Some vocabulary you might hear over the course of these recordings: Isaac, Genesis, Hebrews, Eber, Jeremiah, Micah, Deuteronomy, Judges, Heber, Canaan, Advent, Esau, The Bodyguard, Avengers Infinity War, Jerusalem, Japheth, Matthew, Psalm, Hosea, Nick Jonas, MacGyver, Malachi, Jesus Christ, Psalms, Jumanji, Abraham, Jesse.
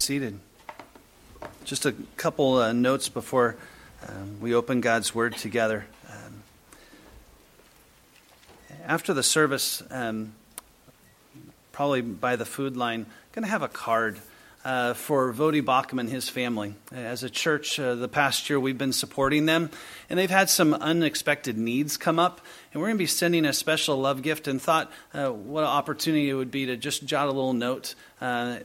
Seated. Just a couple notes before we open God's Word together. After the service, probably by the food line, I'm going to have a card for Vodie Baucham and his family. As a church, the past year we've been supporting them, and they've had some unexpected needs come up, and we're going to be sending a special love gift, and thought what an opportunity it would be to just jot a little note,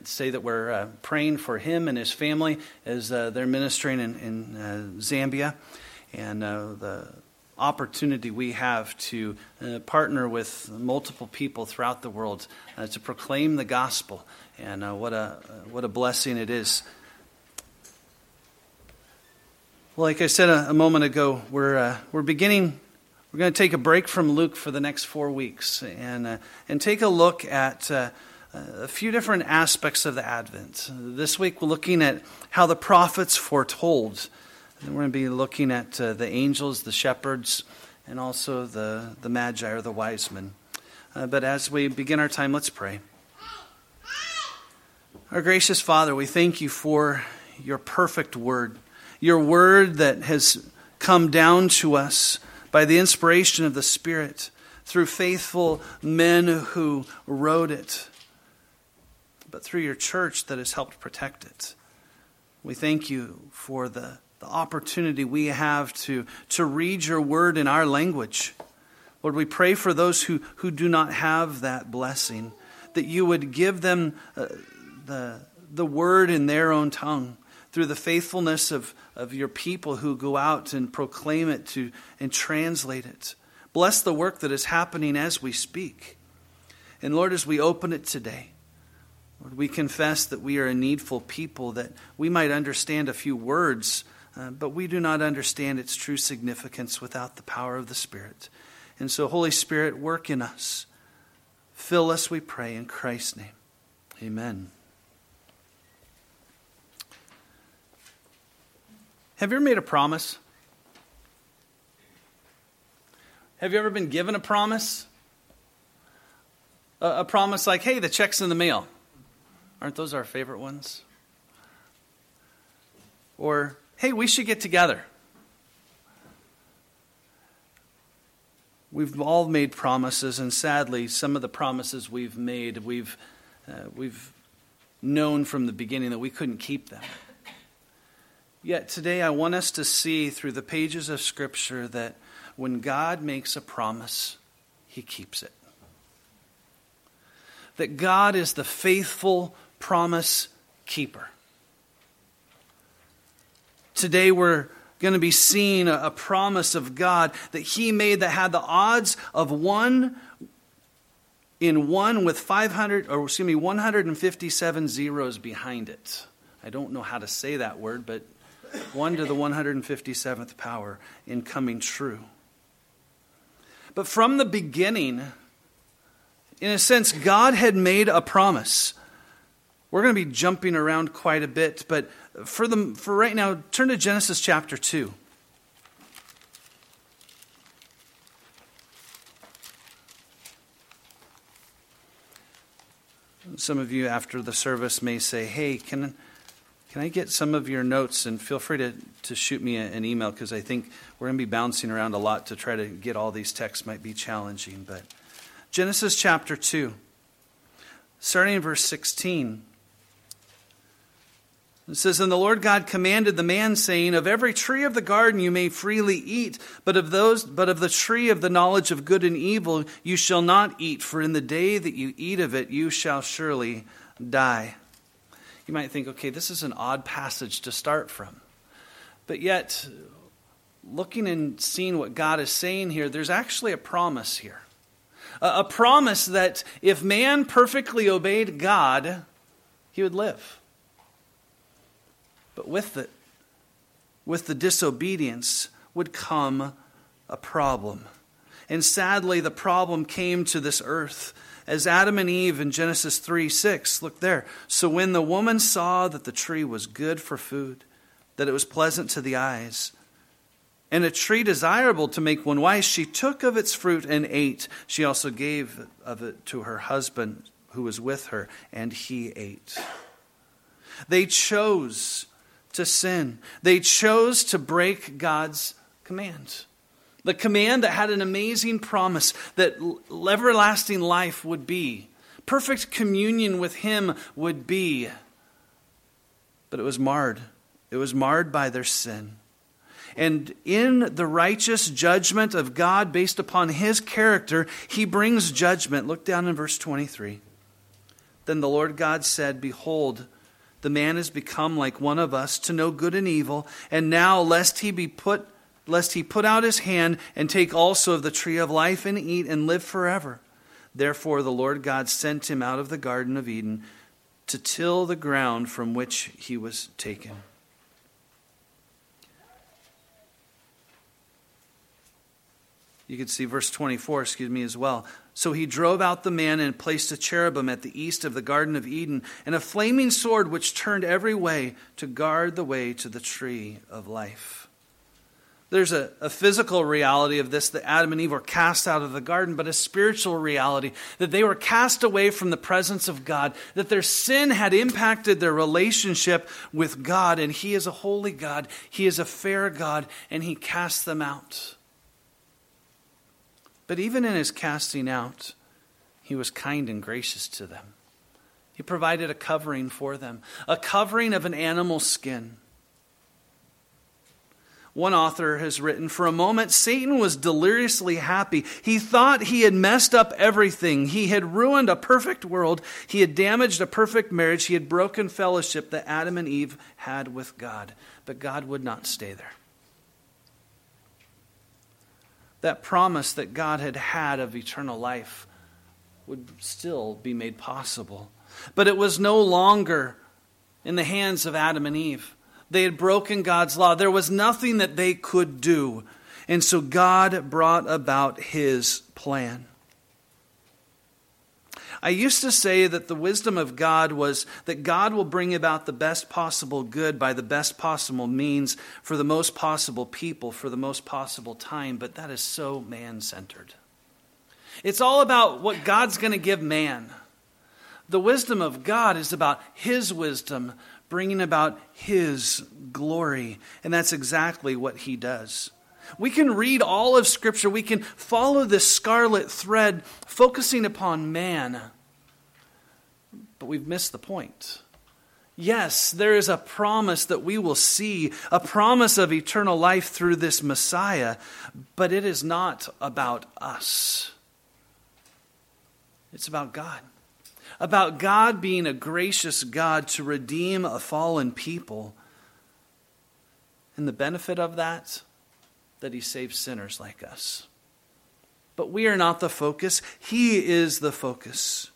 say that we're praying for him and his family as they're ministering in Zambia, and the opportunity we have to partner with multiple people throughout the world to proclaim the gospel, and what a blessing it is. Like I said a moment ago, we're going to take a break from Luke for the next 4 weeks, and take a look at a few different aspects of the Advent. This week we're looking at how the prophets foretold. We're going to be looking at the angels, the shepherds, and also the magi or the wise men. But as we begin our time, let's pray. Our gracious Father, we thank you for your perfect word, your word that has come down to us by the inspiration of the Spirit through faithful men who wrote it, but through your church that has helped protect it. We thank you for the opportunity we have to read your word in our language. Lord, we pray for those who do not have that blessing, that you would give them the word in their own tongue through the faithfulness of your people who go out and proclaim it to and translate it. Bless the work that is happening as we speak. And Lord, as we open it today, Lord, we confess that we are a needful people, that we might understand a few words, but we do not understand its true significance without the power of the Spirit. And so, Holy Spirit, work in us. Fill us, we pray, in Christ's name. Amen. Have you ever made a promise? Have you ever been given a promise? A promise like, hey, the check's in the mail. Aren't those our favorite ones? Or, hey, we should get together. We've all made promises, and sadly, some of the promises we've made, we've known from the beginning that we couldn't keep them. Yet today, I want us to see through the pages of Scripture that when God makes a promise, he keeps it. That God is the faithful promise keeper. Today we're going to be seeing a promise of God that he made that had the odds of 1 in 1 with 157 zeros behind it. I don't know how to say that word, but 1 to the 157th power in coming true. But from the beginning, in a sense, God had made a promise. We're going to be jumping around quite a bit, but for right now, turn to Genesis chapter 2. Some of you after the service may say, hey, can I get some of your notes? And feel free to shoot me an email, because I think we're going to be bouncing around a lot. To try to get all these texts might be challenging. But Genesis chapter 2, starting in verse 16. It says, and the Lord God commanded the man, saying, of every tree of the garden you may freely eat, but of the tree of the knowledge of good and evil you shall not eat, for in the day that you eat of it you shall surely die. You might think, okay, this is an odd passage to start from. But yet, looking and seeing what God is saying here, there's actually a promise here. A promise that if man perfectly obeyed God, he would live. But with the disobedience would come a problem. And sadly, the problem came to this earth. As Adam and Eve in Genesis 3:6, look there. So when the woman saw that the tree was good for food, that it was pleasant to the eyes, and a tree desirable to make one wise, she took of its fruit and ate. She also gave of it to her husband who was with her, and he ate. They chose to sin. They chose to break God's command. The command that had an amazing promise that everlasting life would be. Perfect communion with Him would be. But it was marred. It was marred by their sin. And in the righteous judgment of God based upon His character, He brings judgment. Look down in verse 23. Then the Lord God said, "Behold, the man is become like one of us to know good and evil, and now lest he put out his hand and take also of the tree of life and eat and live forever." Therefore the Lord God sent him out of the Garden of Eden to till the ground from which he was taken. You can see verse 24, as well. So he drove out the man and placed a cherubim at the east of the Garden of Eden and a flaming sword which turned every way to guard the way to the tree of life. There's a physical reality of this, that Adam and Eve were cast out of the garden, but a spiritual reality, that they were cast away from the presence of God, that their sin had impacted their relationship with God, and He is a holy God, He is a fair God, and He cast them out. But even in His casting out, He was kind and gracious to them. He provided a covering for them, a covering of an animal's skin. One author has written, "For a moment, Satan was deliriously happy. He thought he had messed up everything. He had ruined a perfect world. He had damaged a perfect marriage. He had broken fellowship that Adam and Eve had with God." But God would not stay there. That promise that God had had of eternal life would still be made possible. But it was no longer in the hands of Adam and Eve. They had broken God's law. There was nothing that they could do. And so God brought about His plan. I used to say that the wisdom of God was that God will bring about the best possible good by the best possible means for the most possible people for the most possible time, but that is so man-centered. It's all about what God's going to give man. The wisdom of God is about His wisdom bringing about His glory, and that's exactly what He does. We can read all of Scripture. We can follow this scarlet thread focusing upon man. But we've missed the point. Yes, there is a promise that we will see, a promise of eternal life through this Messiah, but it is not about us. It's about God being a gracious God to redeem a fallen people. And the benefit of that He saves sinners like us. But we are not the focus. He is the focus.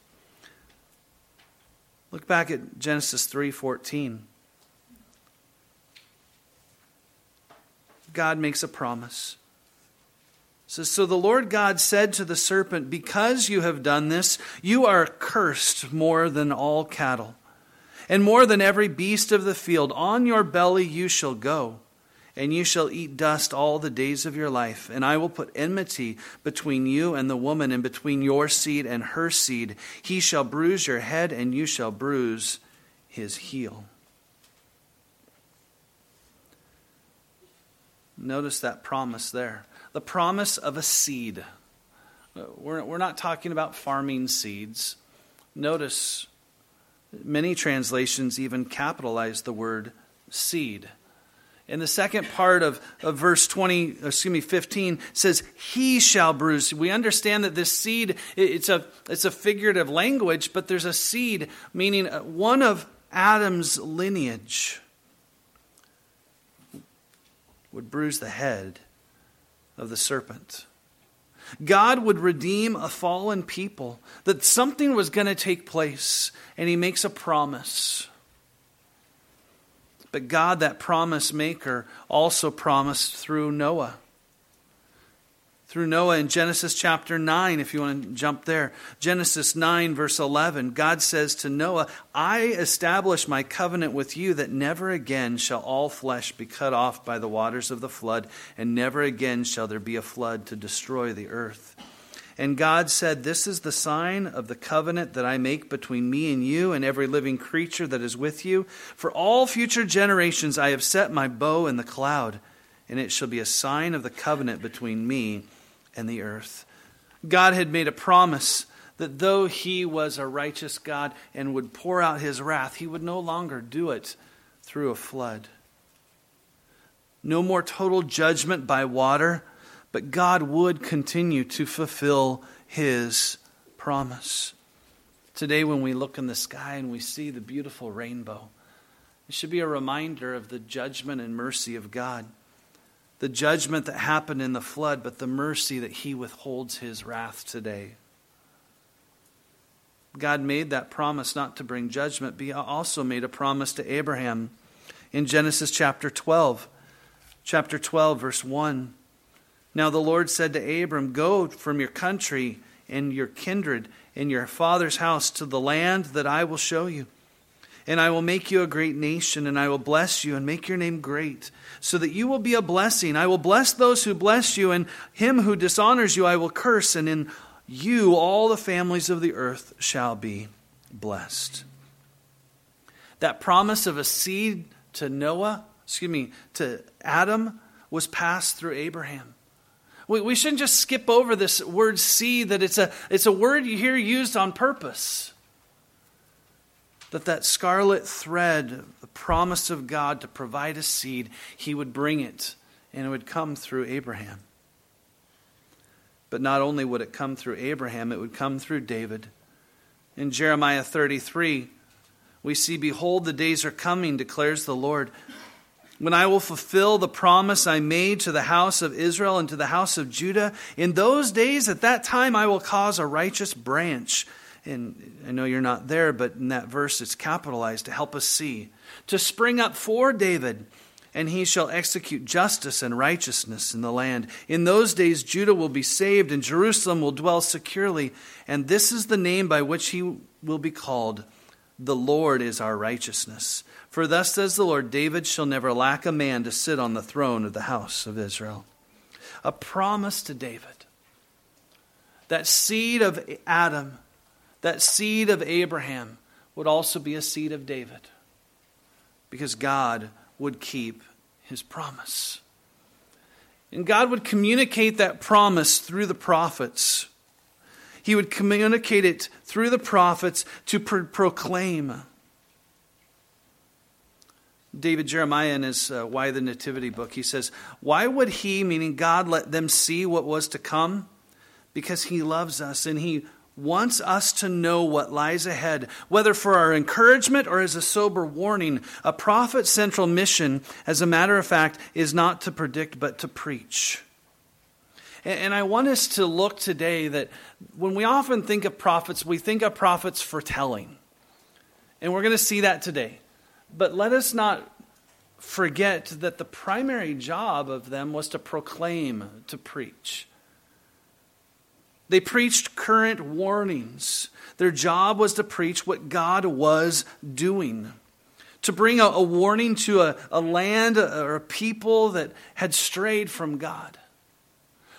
Look back at Genesis 3:14. God makes a promise. It says, "So the Lord God said to the serpent, 'Because you have done this, you are cursed more than all cattle, and more than every beast of the field. On your belly you shall go, and you shall eat dust all the days of your life. And I will put enmity between you and the woman, and between your seed and her seed. He shall bruise your head, and you shall bruise his heel.'" Notice that promise there. The promise of a seed. We're not talking about farming seeds. Notice many translations even capitalize the word seed. And the second part of verse 15 says, "He shall bruise." We understand that this seed, it's a figurative language, but there's a seed, meaning one of Adam's lineage would bruise the head of the serpent. God would redeem a fallen people, that something was going to take place, and He makes a promise. But God, that promise maker, also promised through Noah. Through Noah in Genesis chapter 9, if you want to jump there. Genesis 9 verse 11, God says to Noah, "I establish my covenant with you that never again shall all flesh be cut off by the waters of the flood, and never again shall there be a flood to destroy the earth. And God said, "This is the sign of the covenant that I make between me and you and every living creature that is with you. For all future generations I have set my bow in the cloud, and it shall be a sign of the covenant between me and the earth." God had made a promise that though he was a righteous God and would pour out his wrath, he would no longer do it through a flood. No more total judgment by water, but God would continue to fulfill his promise. Today when we look in the sky and we see the beautiful rainbow, it should be a reminder of the judgment and mercy of God. The judgment that happened in the flood, but the mercy that he withholds his wrath today. God made that promise not to bring judgment, but he also made a promise to Abraham in Genesis chapter 12, verse 1. Now the Lord said to Abram, "Go from your country and your kindred and your father's house to the land that I will show you. And I will make you a great nation, and I will bless you and make your name great, so that you will be a blessing. I will bless those who bless you, and him who dishonors you I will curse, and in you, all the families of the earth shall be blessed." That promise of a seed to Adam was passed through Abraham. We shouldn't just skip over this word seed, that it's a word you hear used on purpose. That scarlet thread, the promise of God to provide a seed, he would bring it, and it would come through Abraham. But not only would it come through Abraham, it would come through David. In Jeremiah 33, we see, "Behold, the days are coming, declares the Lord, when I will fulfill the promise I made to the house of Israel and to the house of Judah. In those days, at that time, I will cause a righteous branch." And I know you're not there, but in that verse, it's capitalized to help us see. "To spring up for David, and he shall execute justice and righteousness in the land. In those days, Judah will be saved, and Jerusalem will dwell securely. And this is the name by which he will be called: the Lord is our righteousness. For thus says the Lord, David shall never lack a man to sit on the throne of the house of Israel." A promise to David. That seed of Adam, that seed of Abraham, would also be a seed of David, because God would keep his promise. And God would communicate that promise through the prophets. He would communicate it through the prophets to proclaim. David Jeremiah, in his Why the Nativity book, he says, "Why would he," meaning God, "let them see what was to come? Because he loves us and he wants us to know what lies ahead, whether for our encouragement or as a sober warning. A prophet's central mission, as a matter of fact, is not to predict, but to preach." And I want us to look today that when we often think of prophets, we think of prophets foretelling. And we're going to see that today. But let us not forget that the primary job of them was to proclaim, to preach. They preached current warnings. Their job was to preach what God was doing, to bring a warning to a land or a people that had strayed from God,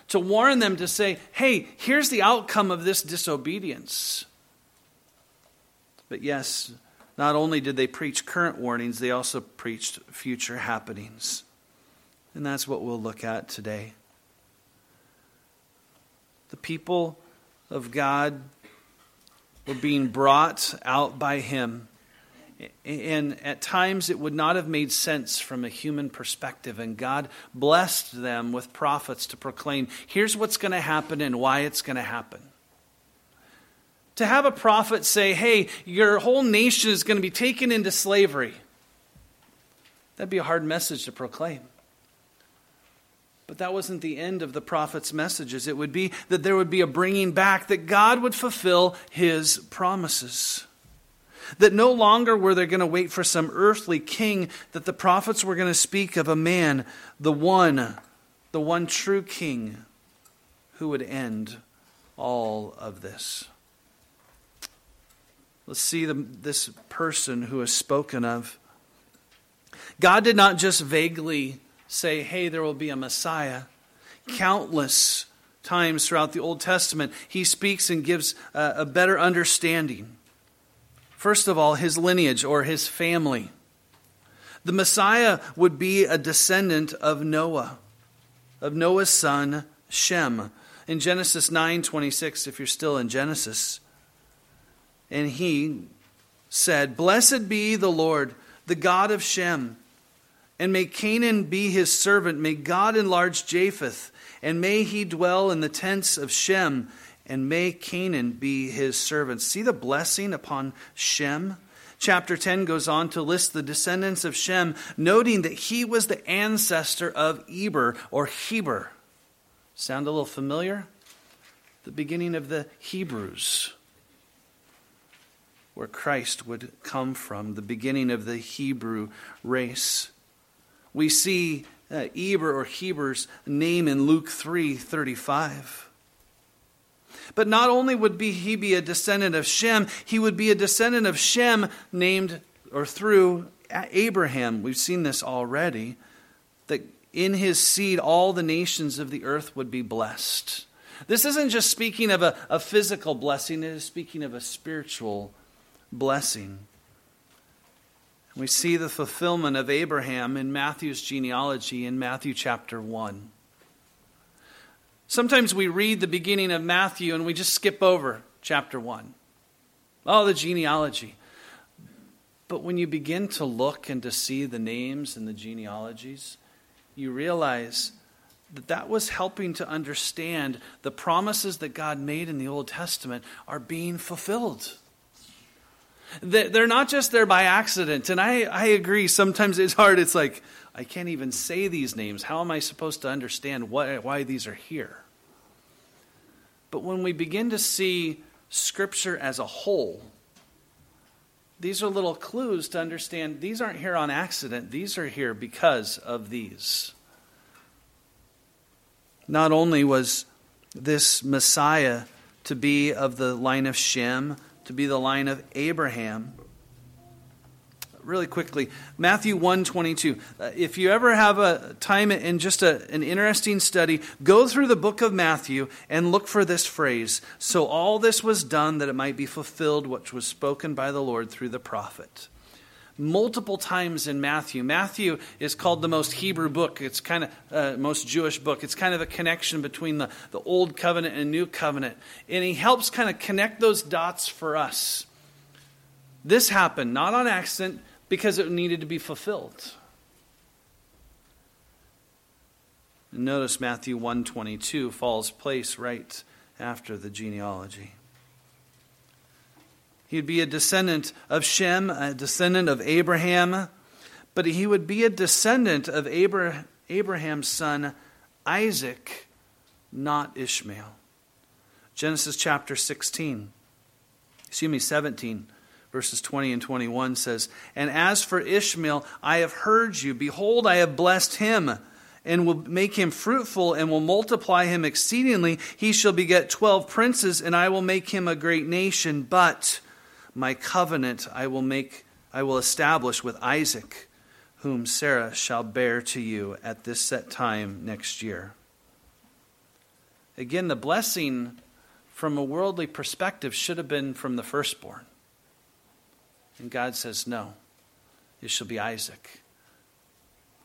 to warn them, to say, "Hey, here's the outcome of this disobedience." But yes, not only did they preach current warnings, they also preached future happenings. And that's what we'll look at today. The people of God were being brought out by him. And at times it would not have made sense from a human perspective. And God blessed them with prophets to proclaim, here's what's going to happen and why it's going to happen. To have a prophet say, "Hey, your whole nation is going to be taken into slavery," that'd be a hard message to proclaim. But that wasn't the end of the prophet's messages. It would be that there would be a bringing back, that God would fulfill his promises. That no longer were they going to wait for some earthly king, that the prophets were going to speak of a man, the one true king who would end all of this. Let's see this person who is spoken of. God did not just vaguely say, "Hey, there will be a Messiah." Countless times throughout the Old Testament, he speaks and gives a better understanding. First of all, his lineage or his family. The Messiah would be a descendant of Noah, of Noah's son, Shem. In Genesis 9:26, if you're still in Genesis, and he said, "Blessed be the Lord, the God of Shem, and may Canaan be his servant. May God enlarge Japheth, and may he dwell in the tents of Shem, and may Canaan be his servant." See the blessing upon Shem? Chapter 10 goes on to list the descendants of Shem, noting that he was the ancestor of Eber or Heber. Sound a little familiar? The beginning of the Hebrews, where Christ would come from, the beginning of the Hebrew race. We see Eber or Heber's name in Luke 3:35. But not only would he be a descendant of Shem, he would be a descendant of Shem named or through Abraham. We've seen this already, that in his seed all the nations of the earth would be blessed. This isn't just speaking of a physical blessing, it is speaking of a spiritual blessing. We see the fulfillment of Abraham in Matthew's genealogy in Matthew chapter 1. Sometimes we read the beginning of Matthew and we just skip over chapter 1. Oh, the genealogy. But when you begin to look and to see the names and the genealogies, you realize that that was helping to understand the promises that God made in the Old Testament are being fulfilled. They're not just there by accident. And I agree, sometimes it's hard. It's like, I can't even say these names. How am I supposed to understand why these are here? But when we begin to see Scripture as a whole, these are little clues to understand these aren't here on accident. These are here because of these. Not only was this Messiah to be of the line of Shem, to be the line of Abraham. Really quickly, Matthew 1:22. If you ever have a time in just an interesting study, go through the book of Matthew and look for this phrase. "So all this was done that it might be fulfilled which was spoken by the Lord through the prophet." Multiple times in Matthew. Matthew is called the most Hebrew book. It's kind of most Jewish book. It's kind of a connection between the Old Covenant and New Covenant. And he helps kind of connect those dots for us. This happened not on accident, because it needed to be fulfilled. And notice Matthew 1:22 falls place right after the genealogy. He'd be a descendant of Shem, a descendant of Abraham, but he would be a descendant of Abraham's son Isaac, not Ishmael. Genesis chapter 17, verses 20 and 21 says, "And as for Ishmael, I have heard you. Behold, I have blessed him, and will make him fruitful, and will multiply him exceedingly. He shall beget 12 princes, and I will make him a great nation, but my covenant I will establish with Isaac, whom Sarah shall bear to you at this set time next year." Again, the blessing from a worldly perspective should have been from the firstborn. And God says, no, it shall be Isaac.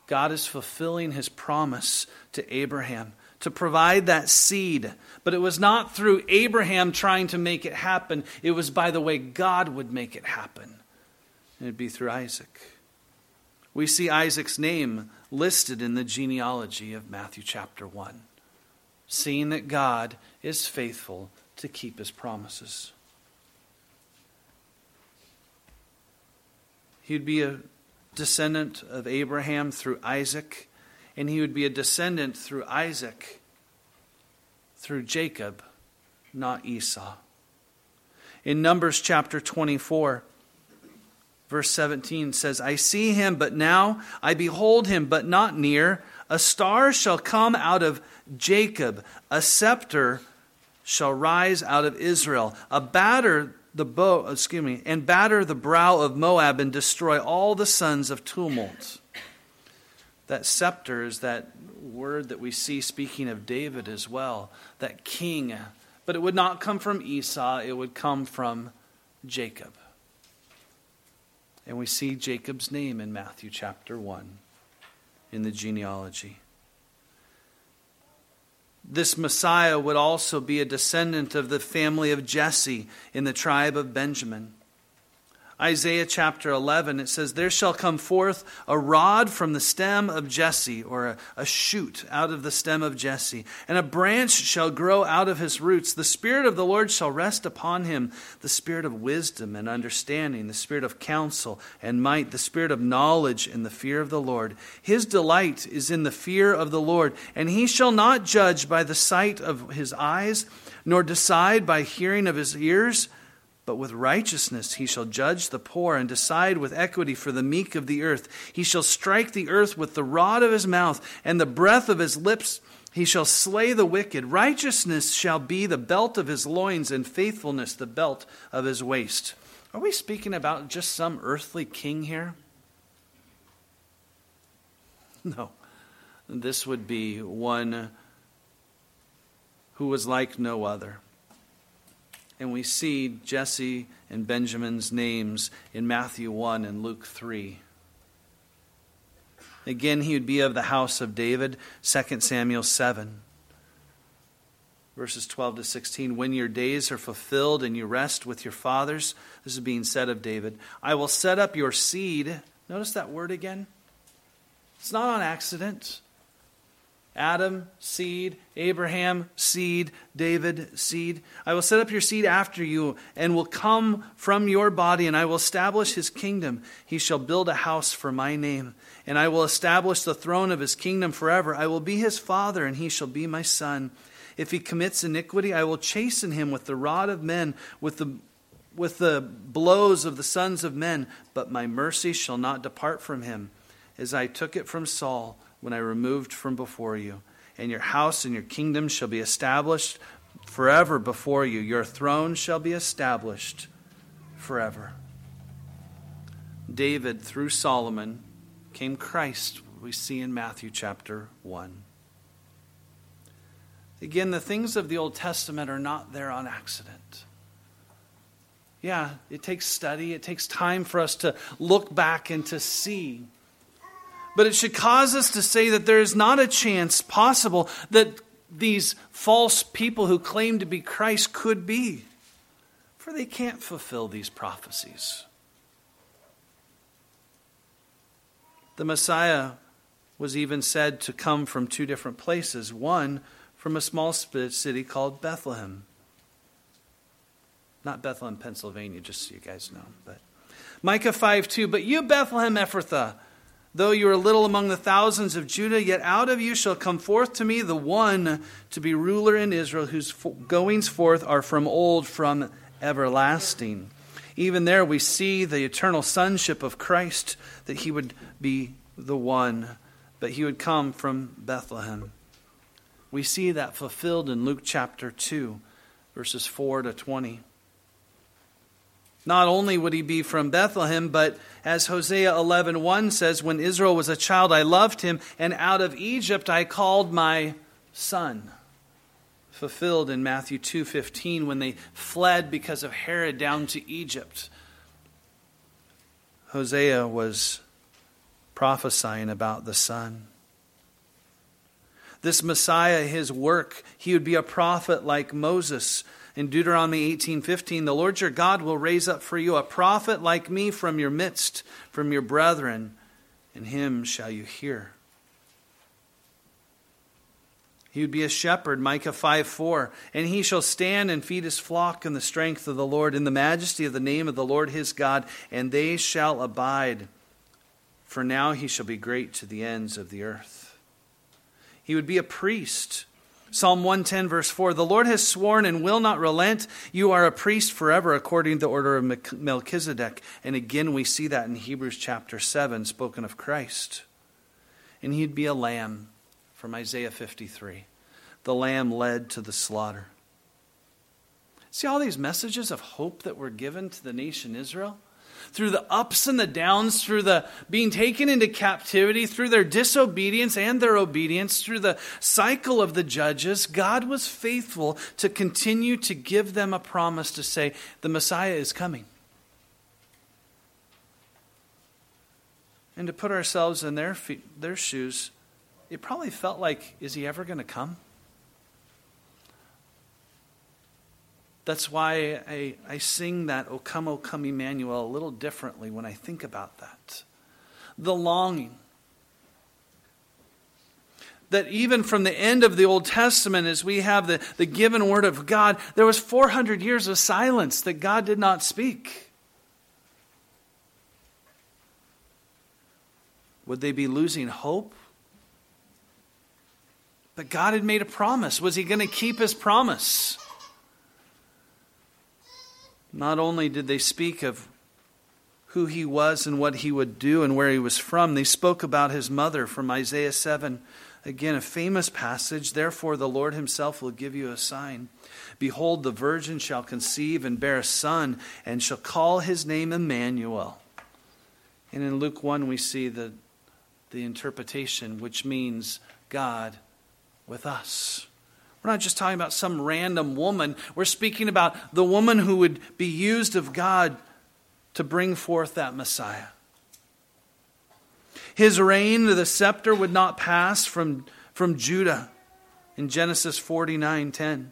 God is fulfilling his promise to Abraham to provide that seed. But it was not through Abraham trying to make it happen. It was by the way God would make it happen. And it'd be through Isaac. We see Isaac's name listed in the genealogy of Matthew chapter 1, seeing that God is faithful to keep his promises. He'd be a descendant of Abraham through Isaac, and he would be a descendant through Isaac, through Jacob, not Esau. In Numbers chapter 24, verse 17 says, "I see him, but now I behold him, but not near. A star shall come out of Jacob, a scepter shall rise out of Israel. Batter the brow of Moab and destroy all the sons of tumult." That scepter is that word that we see speaking of David as well, that king. But it would not come from Esau, it would come from Jacob. And we see Jacob's name in Matthew chapter 1 in the genealogy. This Messiah would also be a descendant of the family of Jesse in the tribe of Benjamin. Isaiah chapter 11, it says, "There shall come forth a rod from the stem of Jesse," or a shoot out of the stem of Jesse, "and a branch shall grow out of his roots. The Spirit of the Lord shall rest upon him, the Spirit of wisdom and understanding, the Spirit of counsel and might, the Spirit of knowledge and the fear of the Lord. His delight is in the fear of the Lord, and he shall not judge by the sight of his eyes, nor decide by hearing of his ears. But with righteousness he shall judge the poor and decide with equity for the meek of the earth. He shall strike the earth with the rod of his mouth and the breath of his lips. He shall slay the wicked. Righteousness shall be the belt of his loins and faithfulness the belt of his waist." Are we speaking about just some earthly king here? No. This would be one who was like no other. And we see Jesse and Benjamin's names in Matthew 1 and Luke 3. Again, he would be of the house of David, 2 Samuel 7. Verses 12 to 16, "When your days are fulfilled and you rest with your fathers," this is being said of David, "I will set up your seed." Notice that word again. It's not on accident. Adam, seed. Abraham, seed. David, seed. "I will set up your seed after you and will come from your body, and I will establish his kingdom. He shall build a house for my name, and I will establish the throne of his kingdom forever. I will be his father, and he shall be my son. If he commits iniquity, I will chasten him with the rod of men, with the blows of the sons of men. But my mercy shall not depart from him, as I took it from Saul, when I removed from before you. And your house and your kingdom shall be established forever before you. Your throne shall be established forever." David, through Solomon, came Christ, we see in Matthew chapter 1. Again, the things of the Old Testament are not there on accident. Yeah, it takes study. It takes time for us to look back and to see. But it should cause us to say that there is not a chance possible that these false people who claim to be Christ could be, for they can't fulfill these prophecies. The Messiah was even said to come from two different places, one from a small city called Bethlehem. Not Bethlehem, Pennsylvania, just so you guys know. But Micah 5:2, "But you, Bethlehem Ephrathah, though you are little among the thousands of Judah, yet out of you shall come forth to me the one to be ruler in Israel, whose goings forth are from old, from everlasting." Even there we see the eternal sonship of Christ, that he would be the one, but he would come from Bethlehem. We see that fulfilled in Luke chapter 2, verses 4 to 20. Not only would he be from Bethlehem, but as Hosea 11:1 says, "When Israel was a child, I loved him, and out of Egypt I called my son." Fulfilled in Matthew 2:15, when they fled because of Herod down to Egypt. Hosea was prophesying about the son. This Messiah, his work, he would be a prophet like Moses. In Deuteronomy 18:15, "The Lord your God will raise up for you a prophet like me from your midst, from your brethren, and him shall you hear." He would be a shepherd, Micah 5:4, "And he shall stand and feed his flock in the strength of the Lord, in the majesty of the name of the Lord his God, and they shall abide. For now he shall be great to the ends of the earth." He would be a priest. Psalm 110 verse 4, "The Lord has sworn and will not relent. You are a priest forever according to the order of Melchizedek." And again we see that in Hebrews chapter 7, spoken of Christ. And he'd be a lamb from Isaiah 53. The lamb led to the slaughter. See all these messages of hope that were given to the nation Israel? through the ups and the downs, through the being taken into captivity, through their disobedience and their obedience, through the cycle of the judges, God was faithful to continue to give them a promise to say, the Messiah is coming. And to put ourselves in their shoes, it probably felt like, is he ever going to come? That's why I sing that O come, Emmanuel a little differently when I think about that. The longing that even from the end of the Old Testament, as we have the given word of God, there was 400 years of silence that God did not speak. Would they be losing hope? But God had made a promise. Was he going to keep his promise? Not only did they speak of who he was and what he would do and where he was from, they spoke about his mother from Isaiah 7. Again, a famous passage. Therefore, the Lord himself will give you a sign. Behold, the virgin shall conceive and bear a son and shall call his name Emmanuel. And in Luke 1, we see the interpretation, which means God with us. We're not just talking about some random woman. We're speaking about the woman who would be used of God to bring forth that Messiah. His reign, the scepter, would not pass from Judah in Genesis 49:10.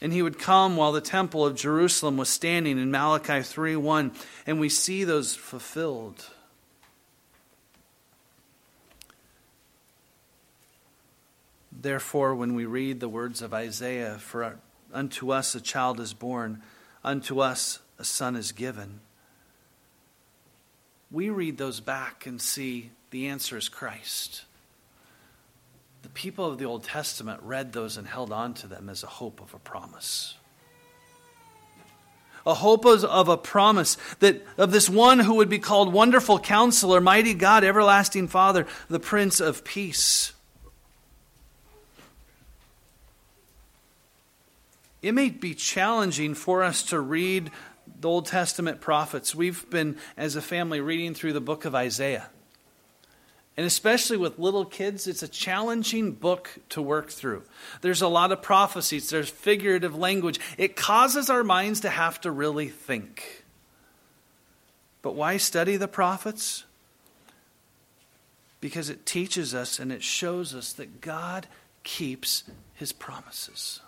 And he would come while the temple of Jerusalem was standing in Malachi 3:1. And we see those fulfilled. Therefore, when we read the words of Isaiah, for unto us a child is born, unto us a son is given, we read those back and see the answer is Christ. The people of the Old Testament read those and held on to them as a hope of a promise. A hope of a promise that of this one who would be called Wonderful Counselor, Mighty God, Everlasting Father, the Prince of Peace. It may be challenging for us to read the Old Testament prophets. We've been, as a family, reading through the book of Isaiah. And especially with little kids, it's a challenging book to work through. There's a lot of prophecies. There's figurative language. It causes our minds to have to really think. But why study the prophets? Because it teaches us and it shows us that God keeps his promises.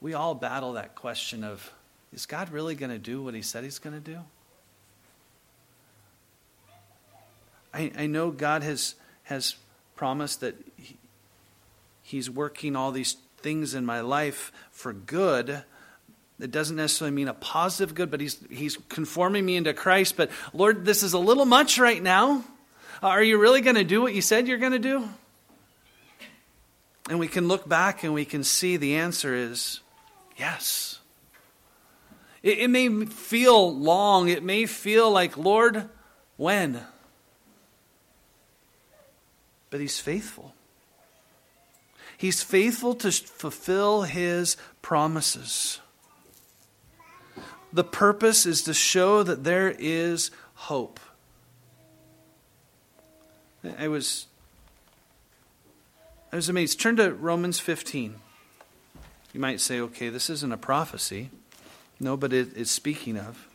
We all battle that question of, is God really going to do what he said he's going to do? I know God has promised that he's working all these things in my life for good. It doesn't necessarily mean a positive good, but he's conforming me into Christ. But Lord, this is a little much right now. Are you really going to do what you said you're going to do? And we can look back and we can see the answer is yes. It may feel long. It may feel like, Lord, when? But he's faithful. He's faithful to fulfill his promises. The purpose is to show that there is hope. I was amazed. Turn to Romans 15. You might say, okay, this isn't a prophecy. No, but it's speaking of.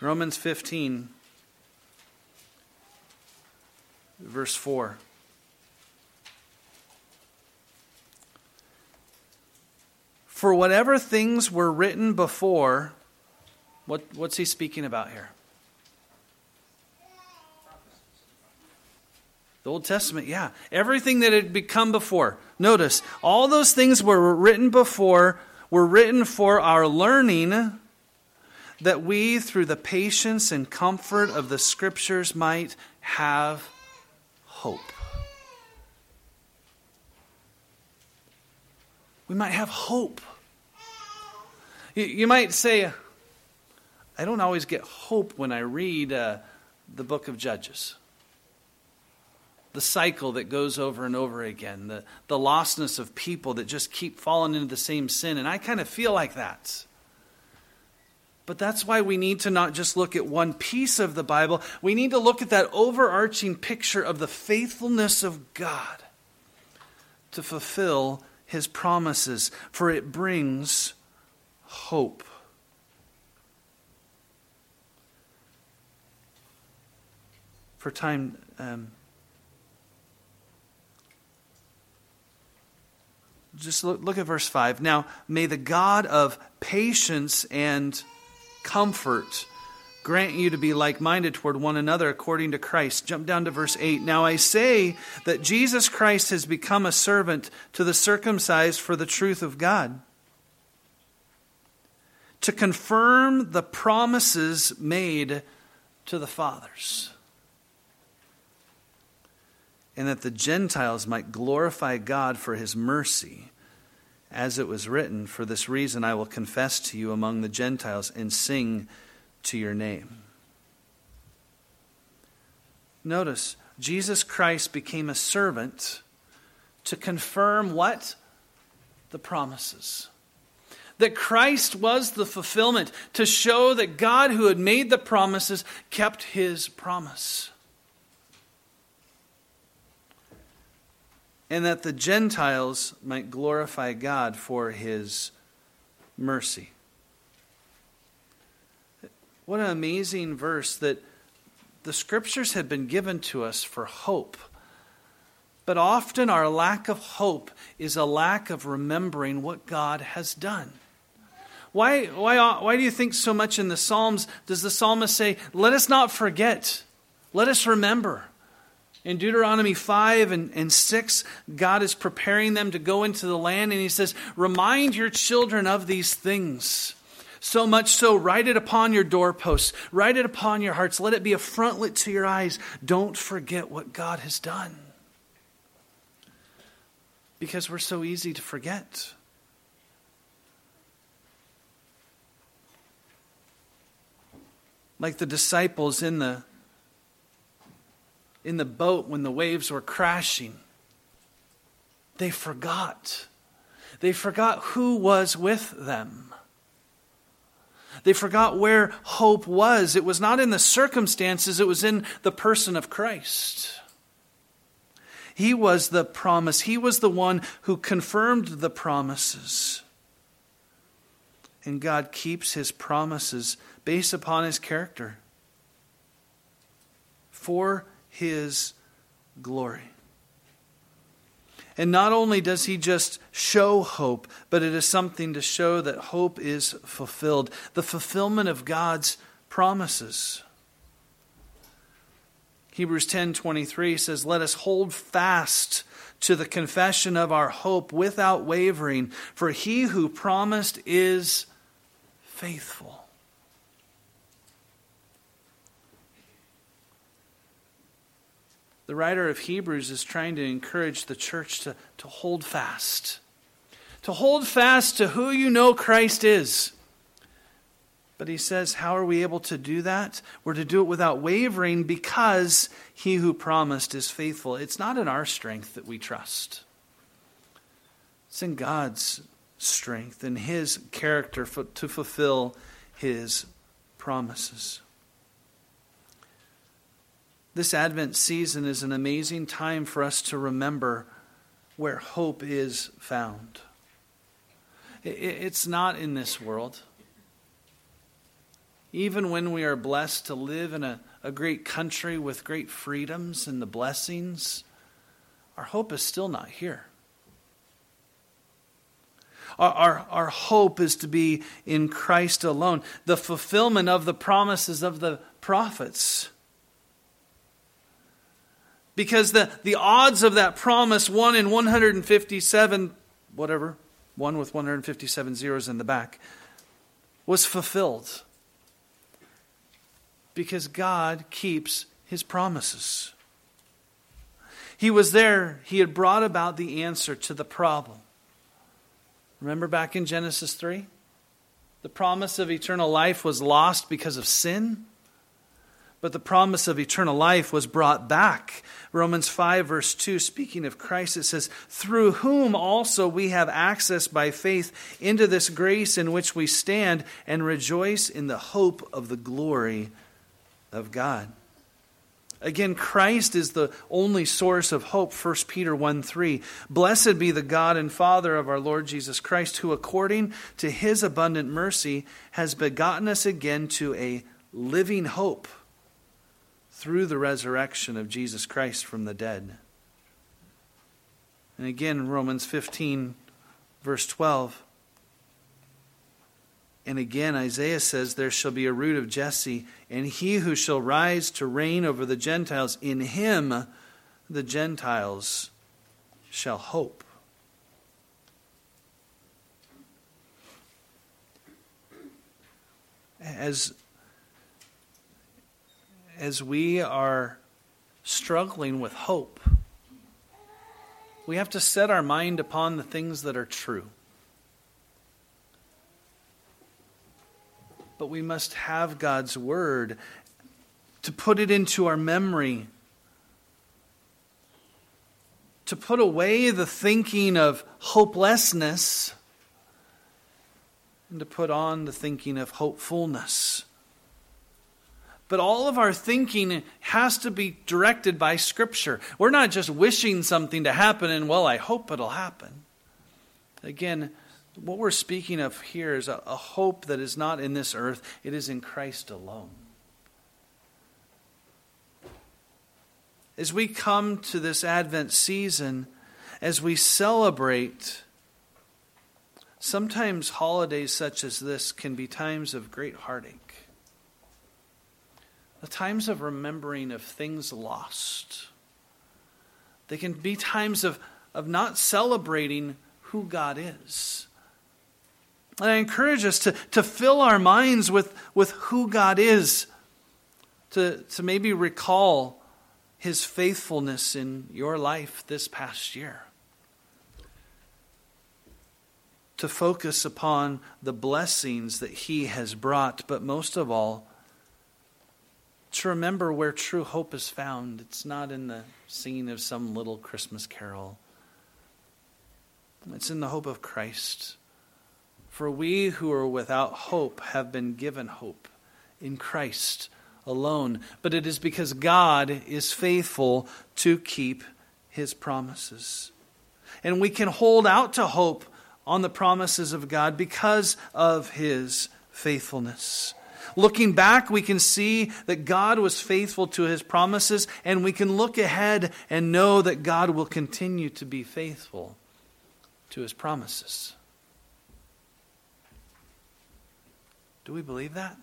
Romans 15, verse 4. For whatever things were written before, what's he speaking about here? The Old Testament, yeah. Everything that had become before. Notice, all those things were written before, were written for our learning, that we, through the patience and comfort of the Scriptures, might have hope. We might have hope. You might say, I don't always get hope when I read the book of Judges. the cycle that goes over and over again, the lostness of people that just keep falling into the same sin. And I kind of feel like that. But that's why we need to not just look at one piece of the Bible. We need to look at that overarching picture of the faithfulness of God to fulfill his promises, for it brings hope. For time, just look at verse 5. Now, may the God of patience and comfort grant you to be like-minded toward one another according to Christ. Jump down to verse 8. Now I say that Jesus Christ has become a servant to the circumcised for the truth of God, to confirm the promises made to the fathers, and that the Gentiles might glorify God for his mercy, as it was written, for this reason I will confess to you among the Gentiles and sing to your name. Notice, Jesus Christ became a servant to confirm what? The promises. That Christ was the fulfillment, to show that God, who had made the promises, kept his promise. And that the Gentiles might glorify God for his mercy. What an amazing verse, that the scriptures have been given to us for hope. But often our lack of hope is a lack of remembering what God has done. Why do you think so much in the Psalms does the psalmist say, let us not forget, let us remember? In Deuteronomy 5 and 6, God is preparing them to go into the land, and he says, remind your children of these things. So much so, write it upon your doorposts, write it upon your hearts, let it be a frontlet to your eyes. Don't forget what God has done. Because we're so easy to forget. Like the disciples in the boat when the waves were crashing. They forgot. They forgot who was with them. They forgot where hope was. It was not in the circumstances, it was in the person of Christ. He was the promise. He was the one who confirmed the promises. And God keeps his promises based upon his character, for his glory. And not only does he just show hope, but it is something to show that hope is fulfilled, the fulfillment of God's promises. Hebrews 10:23 says, let us hold fast to the confession of our hope without wavering, for he who promised is faithful. The writer of Hebrews is trying to encourage the church to hold fast. To hold fast to who you know Christ is. But he says, how are we able to do that? We're to do it without wavering, because he who promised is faithful. It's not in our strength that we trust. It's in God's strength and his character to fulfill his promises. This Advent season is an amazing time for us to remember where hope is found. It's not in this world. Even when we are blessed to live in a great country with great freedoms and the blessings, our hope is still not here. Our hope is to be in Christ alone, the fulfillment of the promises of the prophets. Because the odds of that promise, 1 in 157, whatever, 1 with 157 zeros in the back, was fulfilled. Because God keeps his promises. He was there. He had brought about the answer to the problem. Remember back in Genesis 3? The promise of eternal life was lost because of sin. but the promise of eternal life was brought back. Romans 5, verse 2, speaking of Christ, it says, "Through whom also we have access by faith into this grace in which we stand and rejoice in the hope of the glory of God." Again, Christ is the only source of hope, 1 Peter 1:3. "Blessed be the God and Father of our Lord Jesus Christ, who according to his abundant mercy has begotten us again to a living hope through the resurrection of Jesus Christ from the dead." And again, Romans 15, verse 12. And again, Isaiah says, "There shall be a root of Jesse, and he who shall rise to reign over the Gentiles, in him the Gentiles shall hope." As we are struggling with hope, we have to set our mind upon the things that are true. But we must have God's word to put it into our memory, to put away the thinking of hopelessness, and to put on the thinking of hopefulness. But all of our thinking has to be directed by Scripture. We're not just wishing something to happen and, well, I hope it'll happen. Again, what we're speaking of here is a hope that is not in this earth. It is in Christ alone. As we come to this Advent season, as we celebrate, sometimes holidays such as this can be times of great heartache. The times of remembering of things lost. They can be times of not celebrating who God is. And I encourage us to fill our minds with who God is, to maybe recall his faithfulness in your life this past year, to focus upon the blessings that he has brought, but most of all, to remember where true hope is found. It's not in the singing of some little Christmas carol. It's in the hope of Christ. For we who are without hope have been given hope in Christ alone. But it is because God is faithful to keep his promises. And we can hold out to hope on the promises of God because of his faithfulness. Looking back, we can see that God was faithful to his promises, and we can look ahead and know that God will continue to be faithful to his promises. Do we believe that?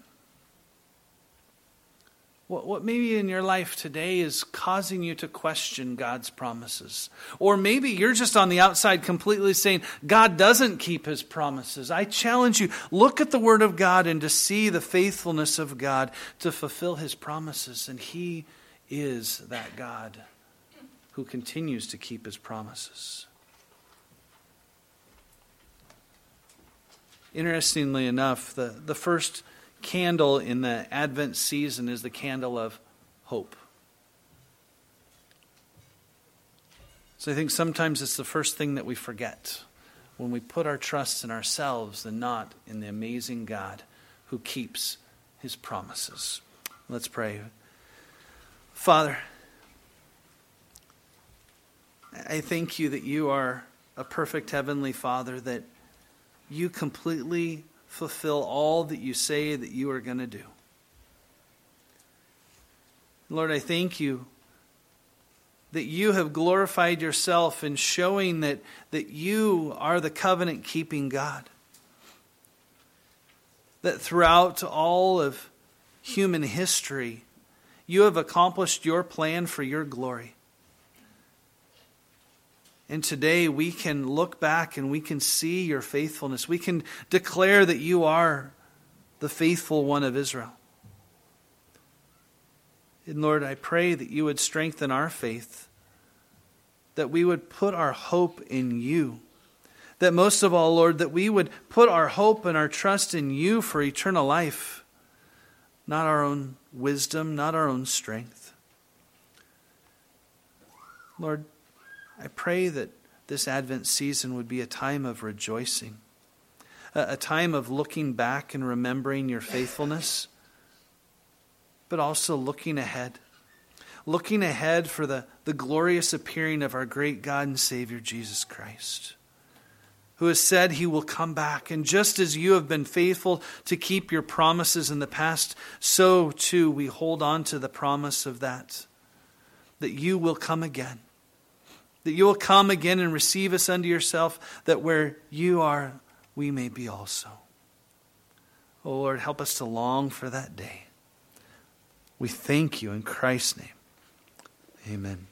What maybe in your life today is causing you to question God's promises? Or maybe you're just on the outside completely saying, God doesn't keep his promises. I challenge you, look at the word of God and to see the faithfulness of God to fulfill his promises. And he is that God who continues to keep his promises. Interestingly enough, the first candle in the Advent season is the candle of hope. So I think sometimes it's the first thing that we forget when we put our trust in ourselves and not in the amazing God who keeps his promises. Let's pray. Father, I thank you that you are a perfect heavenly Father, that you completely fulfill all that you say that you are going to do. Lord, I thank you that you have glorified yourself in showing that you are the covenant-keeping God. That throughout all of human history, you have accomplished your plan for your glory. And today we can look back and we can see your faithfulness. We can declare that you are the faithful one of Israel. And Lord, I pray that you would strengthen our faith, that we would put our hope in you, that most of all, Lord, that we would put our hope and our trust in you for eternal life, not our own wisdom, not our own strength. Lord, I pray that this Advent season would be a time of rejoicing, a time of looking back and remembering your faithfulness, but also looking ahead for the glorious appearing of our great God and Savior, Jesus Christ, who has said he will come back. And just as you have been faithful to keep your promises in the past, so too we hold on to the promise of that you will come again, that you will come again and receive us unto yourself, that where you are, we may be also. Oh Lord, help us to long for that day. We thank you in Christ's name. Amen.